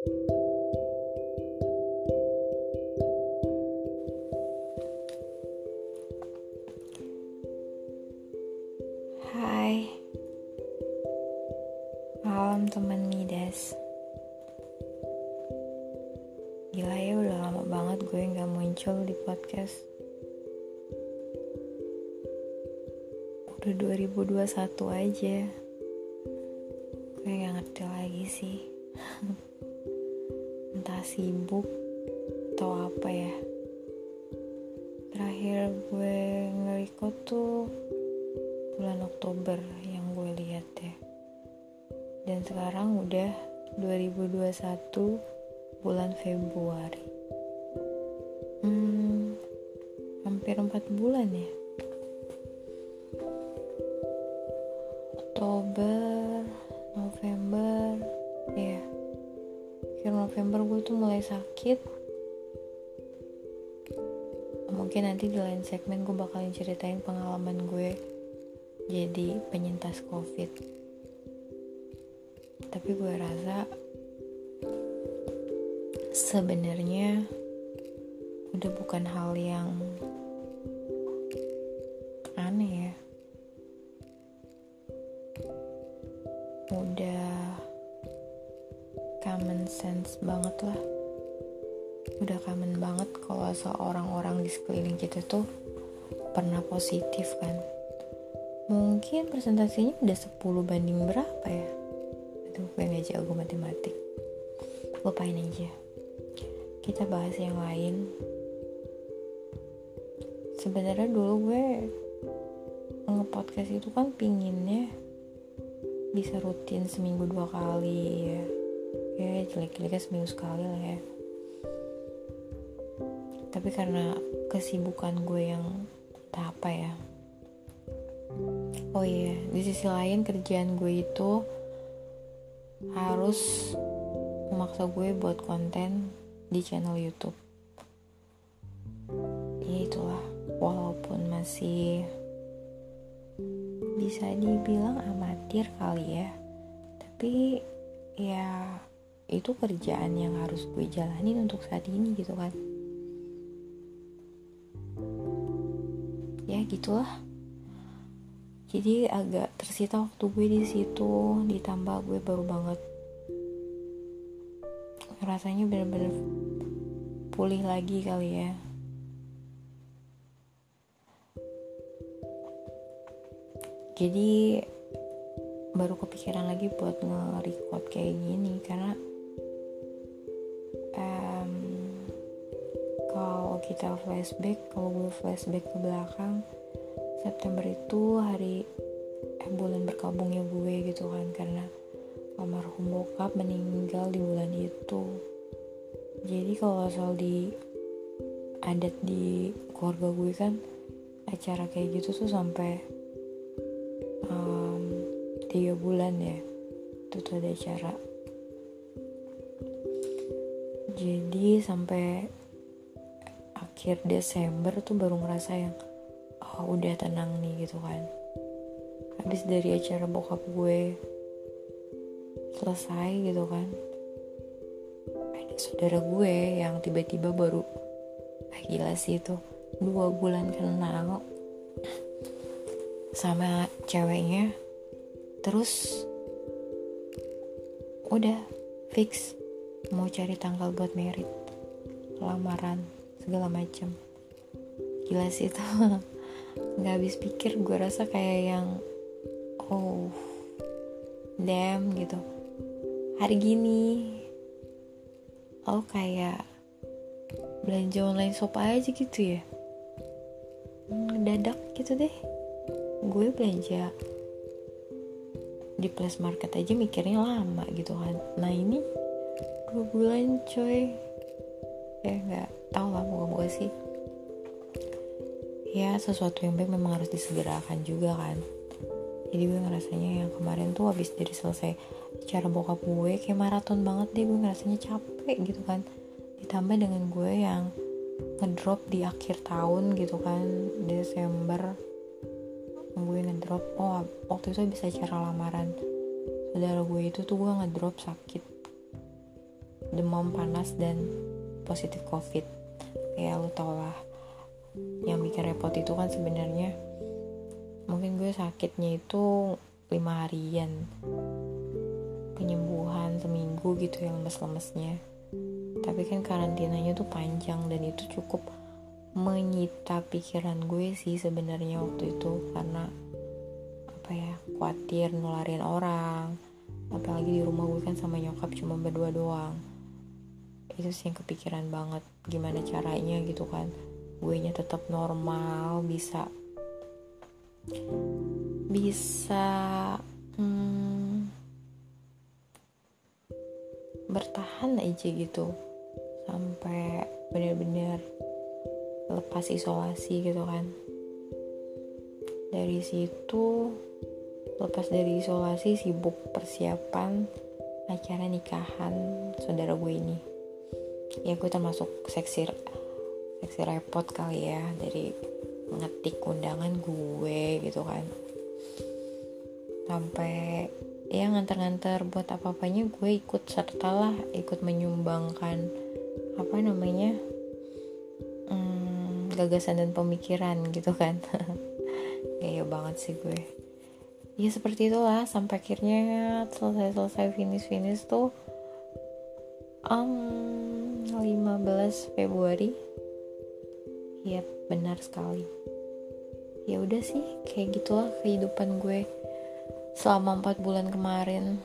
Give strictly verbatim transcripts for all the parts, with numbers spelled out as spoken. Hai, malam teman Midas. Gila ya, udah lama banget gue gak muncul di podcast. Udah dua ribu dua puluh satu aja. Gue gak ngerti lagi sih. Entah sibuk atau apa ya. Terakhir gue nge-record tuh bulan Oktober yang gue lihat ya. Dan sekarang udah dua ribu dua puluh satu bulan Februari. Hmm, hampir empat bulan ya. Oktober, November, ya. Yeah. Akhir November gue tuh mulai sakit. Mungkin nanti di lain segmen gue bakalan ceritain pengalaman gue jadi penyintas COVID. Tapi gue rasa sebenarnya udah bukan hal yang aneh ya. Udah common sense banget lah. Udah common banget kalau seorang-orang di sekeliling kita tuh pernah positif kan. Mungkin persentasenya udah sepuluh banding berapa ya? Itu gue gak jago matematik. Lupain aja. Kita bahas yang lain. Sebenarnya dulu gue nge-podcast itu kan pinginnya bisa rutin seminggu dua kali ya. Ya jelek-jeleknya seminggu sekali lah ya. Tapi karena kesibukan gue yang entah apa ya. Oh iya, di sisi lain kerjaan gue itu harus memaksa gue buat konten di channel YouTube. Ya itulah, walaupun masih bisa dibilang amatir kali ya. Tapi ya itu kerjaan yang harus gue jalanin untuk saat ini gitu kan. Ya gitulah. Jadi agak tersita waktu gue di situ, ditambah gue baru banget rasanya benar-benar pulih lagi kali ya. Jadi baru kepikiran lagi buat nge-record kayak gini karena um, kalau kita flashback, kalau gue flashback ke belakang, September itu hari eh, bulan berkabungnya gue gitu kan, karena almarhum bokap meninggal di bulan itu. Jadi kalau soal di adat di keluarga gue kan acara kayak gitu tuh sampai um, tiga bulan ya, itu tuh ada acara. Jadi sampai akhir Desember tuh baru ngerasa yang oh udah tenang nih gitu kan. Habis dari acara bokap gue selesai gitu kan, ada saudara gue yang tiba-tiba baru ah, gila sih itu dua bulan kenal sama ceweknya. Terus udah fix mau cari tanggal buat merit, lamaran segala macam. Gila sih itu. Gak habis pikir, gue rasa kayak yang oh damn gitu. Hari gini oh kayak belanja online shop aja gitu ya. Dadak gitu deh. Gue belanja di plus market aja mikirnya lama gitu kan. Nah ini dua bulan coy. Ya gak tau lah moga-moga sih. Ya sesuatu yang baik memang harus disegerakan juga kan. Jadi gue ngerasanya yang kemarin tuh habis dari selesai acara bokap gue kayak maraton banget deh. Gue ngerasanya capek gitu kan. Ditambah dengan gue yang ngedrop di akhir tahun gitu kan. Desember gue ngedrop, oh waktu itu bisa acara lamaran saudara gue itu tuh gue ngedrop sakit demam panas dan positif COVID. Ya lu tau lah, yang bikin repot itu kan sebenarnya mungkin gue sakitnya itu lima harian, penyembuhan seminggu gitu yang lemes-lemesnya. Tapi kan karantinanya tuh panjang dan itu cukup menyita pikiran gue sih sebenarnya waktu itu, karena apa ya, khawatir nularin orang, apalagi di rumah gue kan sama nyokap cuma berdua doang. Itu sih yang kepikiran banget, gimana caranya gitu kan gue nya tetap normal, bisa bisa hmm, bertahan aja gitu sampai benar-benar lepas isolasi gitu kan. Dari situ, lepas dari isolasi, sibuk persiapan acara nikahan saudara gue ini. Ya gue termasuk seksi seksi repot kali ya, dari ngetik undangan gue gitu kan sampai ya nganter-nganter buat apa-apanya, gue ikut sertalah, ikut menyumbangkan apa namanya hmm, gagasan dan pemikiran gitu kan. Gaya banget sih gue. Ya seperti itulah sampai akhirnya selesai-selesai finish-finish tuh um, lima belas Februari. Yap, benar sekali. Ya udah sih, kayak gitulah kehidupan gue selama empat bulan kemarin.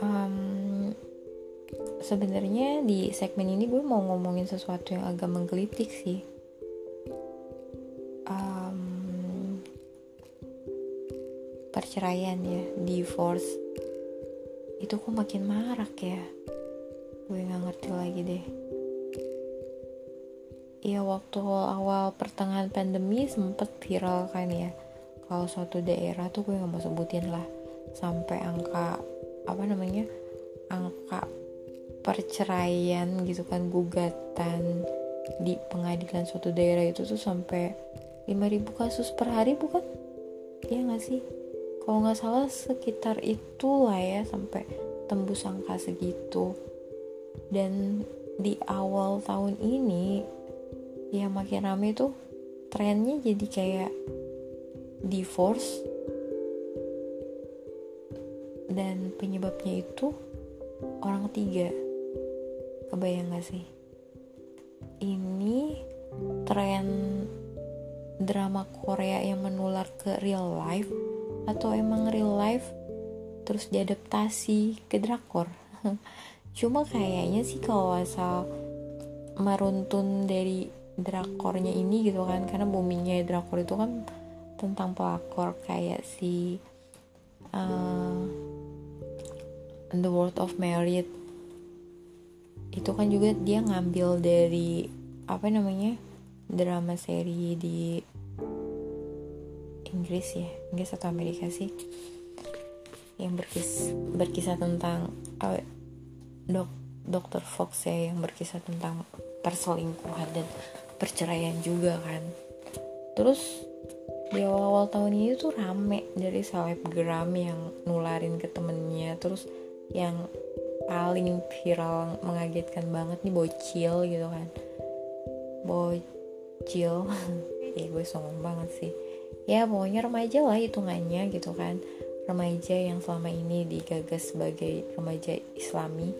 Um, sebenarnya di segmen ini gue mau ngomongin sesuatu yang agak menggelitik sih. Um, perceraian ya, divorce. Itu kok makin marak ya? Gue gak ngerti lagi deh. Ya waktu awal pertengahan pandemi sempet viral kan ya, kalau suatu daerah tuh gue gak mau sebutin lah, sampai angka apa namanya angka perceraian gitu kan, gugatan di pengadilan suatu daerah itu tuh sampai lima ribu kasus per hari, bukan? Iya gak sih? Kalau gak salah sekitar itulah ya, sampai tembus angka segitu. Dan di awal tahun ini ya makin rame tuh trennya, jadi kayak divorce dan penyebabnya itu orang ketiga. Kebayang gak sih? Ini tren drama Korea yang menular ke real life, atau emang real life terus diadaptasi ke drakor? Cuma kayaknya sih kalau asal meruntun dari drakornya ini gitu kan, karena boomingnya drakor itu kan tentang pelakor kayak si uh, The World of Merit. Itu kan juga dia ngambil dari apa namanya drama seri di Inggris ya, Inggris atau Amerika sih, yang berkis, berkisah tentang uh, Dok, Dokter Fox ya, yang berkisah tentang perselingkuhan dan perceraian juga kan. Terus di awal-awal tahun ini tuh rame dari selebgram yang nularin ke temennya. Terus yang paling viral mengagetkan banget nih, bocil gitu kan. Bocil ya gue songong banget sih. Ya pokoknya remaja lah hitungannya gitu kan, remaja yang selama ini digagas sebagai remaja islami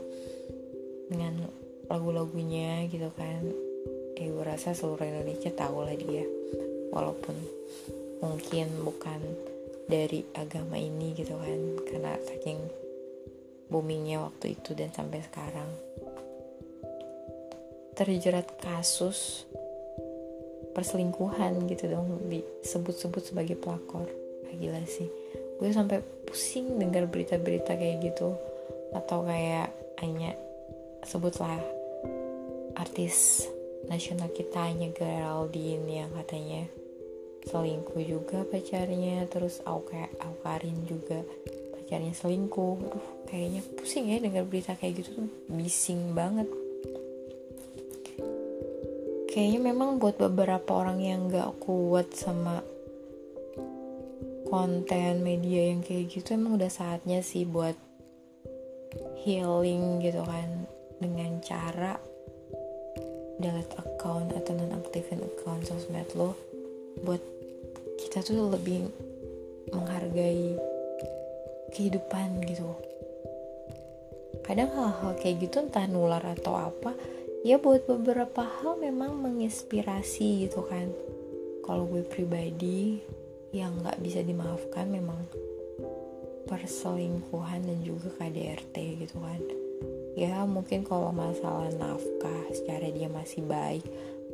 dengan lagu-lagunya gitu kan. Eh gue rasa seluruh Indonesia tahu lah dia, walaupun mungkin bukan dari agama ini gitu kan, karena saking boomingnya waktu itu dan sampai sekarang. Terjerat kasus perselingkuhan gitu dong, disebut-sebut sebagai pelakor. Ah, gila sih, gue sampai pusing dengar berita-berita kayak gitu. Atau kayak hanya sebutlah artis nasional kita, Anya Geraldine, yang katanya selingkuh juga pacarnya. Terus Auka, Aukarin juga pacarnya selingkuh. Aduh, kayaknya pusing ya dengar berita kayak gitu tuh, bising banget. Kayaknya memang buat beberapa orang yang gak kuat sama konten media yang kayak gitu emang udah saatnya sih buat healing gitu kan, dengan cara delete account atau nonaktifin account sosmed lo, buat kita tuh lebih menghargai kehidupan gitu. Kadang hal-hal kayak gitu entah nular atau apa ya, buat beberapa hal memang menginspirasi gitu kan. Kalau gue pribadi yang gak bisa dimaafkan memang perselingkuhan dan juga K D R T gitu kan. Ya mungkin kalau masalah nafkah secara dia masih baik,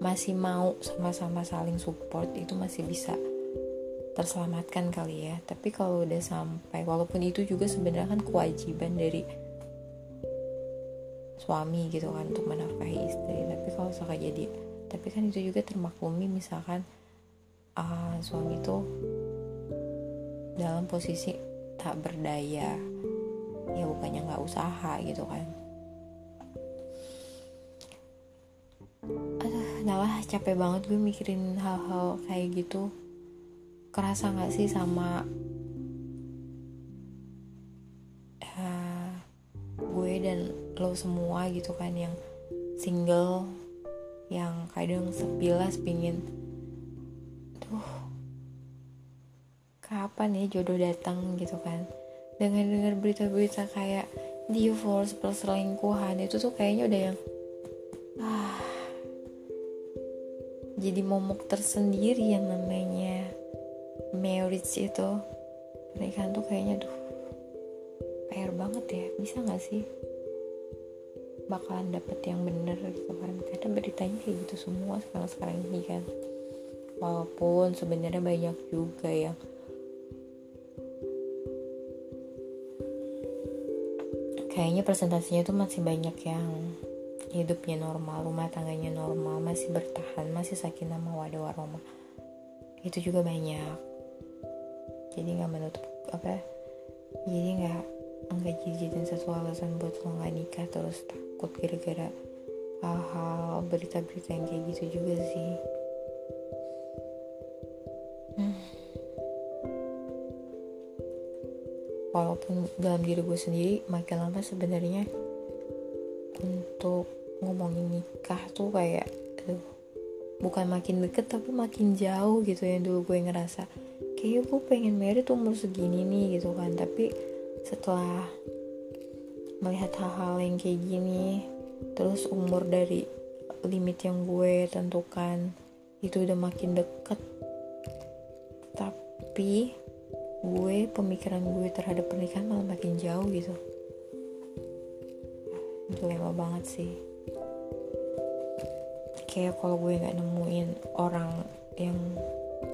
masih mau sama-sama saling support, itu masih bisa terselamatkan kali ya. Tapi kalau udah sampai, walaupun itu juga sebenarnya kan kewajiban dari suami gitu kan untuk menafkahi istri, tapi kalau suka jadi, tapi kan itu juga termaklumi misalkan uh, suami itu dalam posisi tak berdaya, ya bukannya nggak usaha gitu kan. Aduh, adalah capek banget gue mikirin hal-hal kayak gitu. Kerasa nggak sih sama uh, gue dan lo semua gitu kan, yang single, yang kadang sepilas pingin, tuh kapan ya jodoh datang gitu kan. Dengan dengar berita-berita kayak divorce, perselingkuhan, itu tuh kayaknya udah yang ah, jadi momok tersendiri yang namanya marriage itu. Pernikahan tuh kayaknya tuh P R banget ya, bisa gak sih bakalan dapet yang bener gitu kan. Kadang beritanya kayak gitu semua sekarang-sekarang ini kan. Walaupun sebenarnya banyak juga yang kayaknya presentasinya tuh masih banyak yang hidupnya normal, rumah tangganya normal, masih bertahan, masih sakinah mawaddah warahmah. Itu juga banyak. Jadi nggak menutup apa? Jadi nggak nggak jadiin satu alasan buat lo nggak nikah, terus takut gara-gara hal-hal berita-berita yang kayak gitu juga sih. Hmm. Walaupun dalam diri gue sendiri makin lama sebenarnya untuk ngomongin nikah tuh kayak aduh, bukan makin deket tapi makin jauh gitu. Yang dulu gue ngerasa kayaknya gue pengen married umur segini nih gitu kan, tapi setelah melihat hal-hal yang kayak gini, terus umur dari limit yang gue tentukan itu udah makin deket, tapi gue, pemikiran gue terhadap pernikahan malah makin jauh gitu. Dilema banget sih. Kayak kalau gue gak nemuin orang yang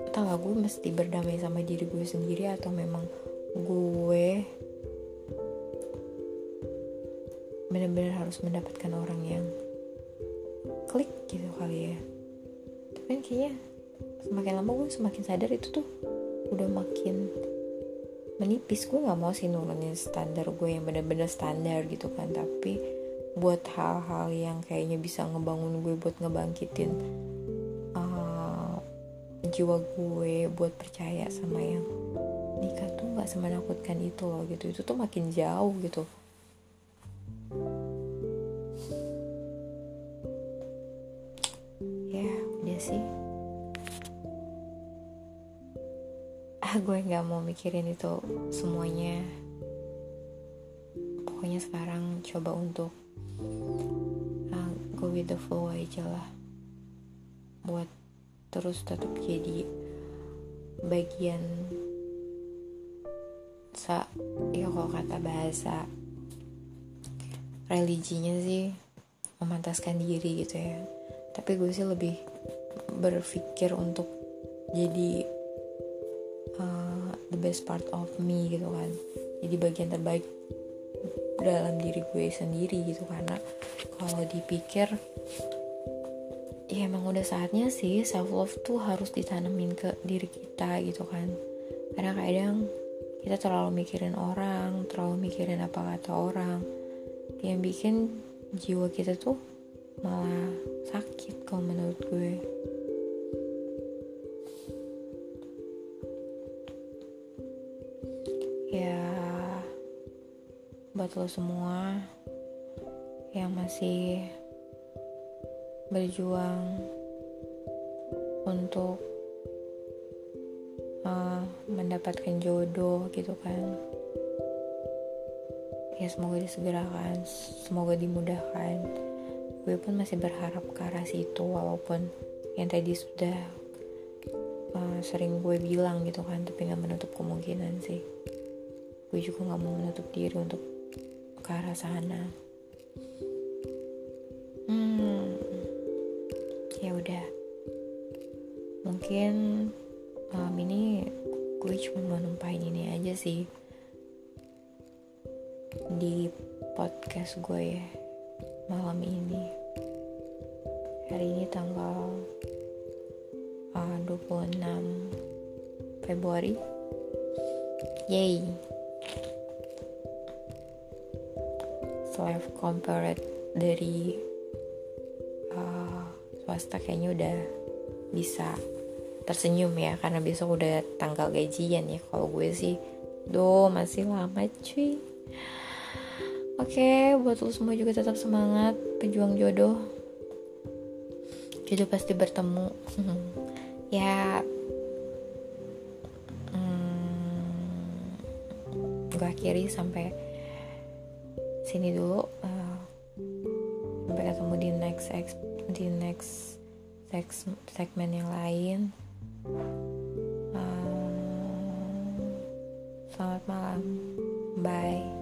entah gak, gue mesti berdamai sama diri gue sendiri, atau memang gue benar-benar harus mendapatkan orang yang klik gitu kali ya. Tapi kan kayaknya semakin lama gue semakin sadar itu tuh udah makin menipis. Gue nggak mau sih nurunin standar gue yang benar-benar standar gitu kan, tapi buat hal-hal yang kayaknya bisa ngebangun gue, buat ngebangkitin uh, jiwa gue, buat percaya sama yang nikah tuh nggak semenakutkan itu loh gitu. Itu tuh makin jauh gitu. Ya udah sih, ah gue nggak mau mikirin itu semuanya. Pokoknya sekarang coba untuk uh, go with the flow aja lah, buat terus tetap jadi bagian sa ya kalau kata bahasa religinya sih memantaskan diri gitu ya. Tapi gue sih lebih berpikir untuk jadi Uh, the best part of me gitu kan, jadi bagian terbaik dalam diri gue sendiri gitu. Karena kalau dipikir ya emang udah saatnya sih self love tuh harus ditanamin ke diri kita gitu kan. Karena kadang kita terlalu mikirin orang, terlalu mikirin apa kata orang, yang bikin jiwa kita tuh malah sakit kalau menurut gue. buat lo semua yang masih berjuang untuk uh, mendapatkan jodoh gitu kan. Ya semoga disegerakan, semoga dimudahkan. Gue pun masih berharap ke arah situ, walaupun yang tadi sudah uh, sering gue bilang gitu kan, tapi gak menutup kemungkinan sih. Gue juga gak mau menutup diri untuk ke arah sana. Hmm, ya udah. Mungkin malam ini gue cuma mau numpahin ini aja sih di podcast gue ya malam ini. Hari ini tanggal uh, dua puluh enam Februari. Yay. Self compared dari uh, swasta kayaknya udah bisa tersenyum ya, karena besok udah tanggal gajian ya. Kalau gue sih do masih lama cuy. Oke, buat lo semua juga tetap semangat, pejuang jodoh. Jodoh pasti bertemu. Ya hmm, gue akhiri sampai sini dulu. Uh, sampai ketemu di next exp- di next seks- segmen yang lain. Uh, selamat malam, bye.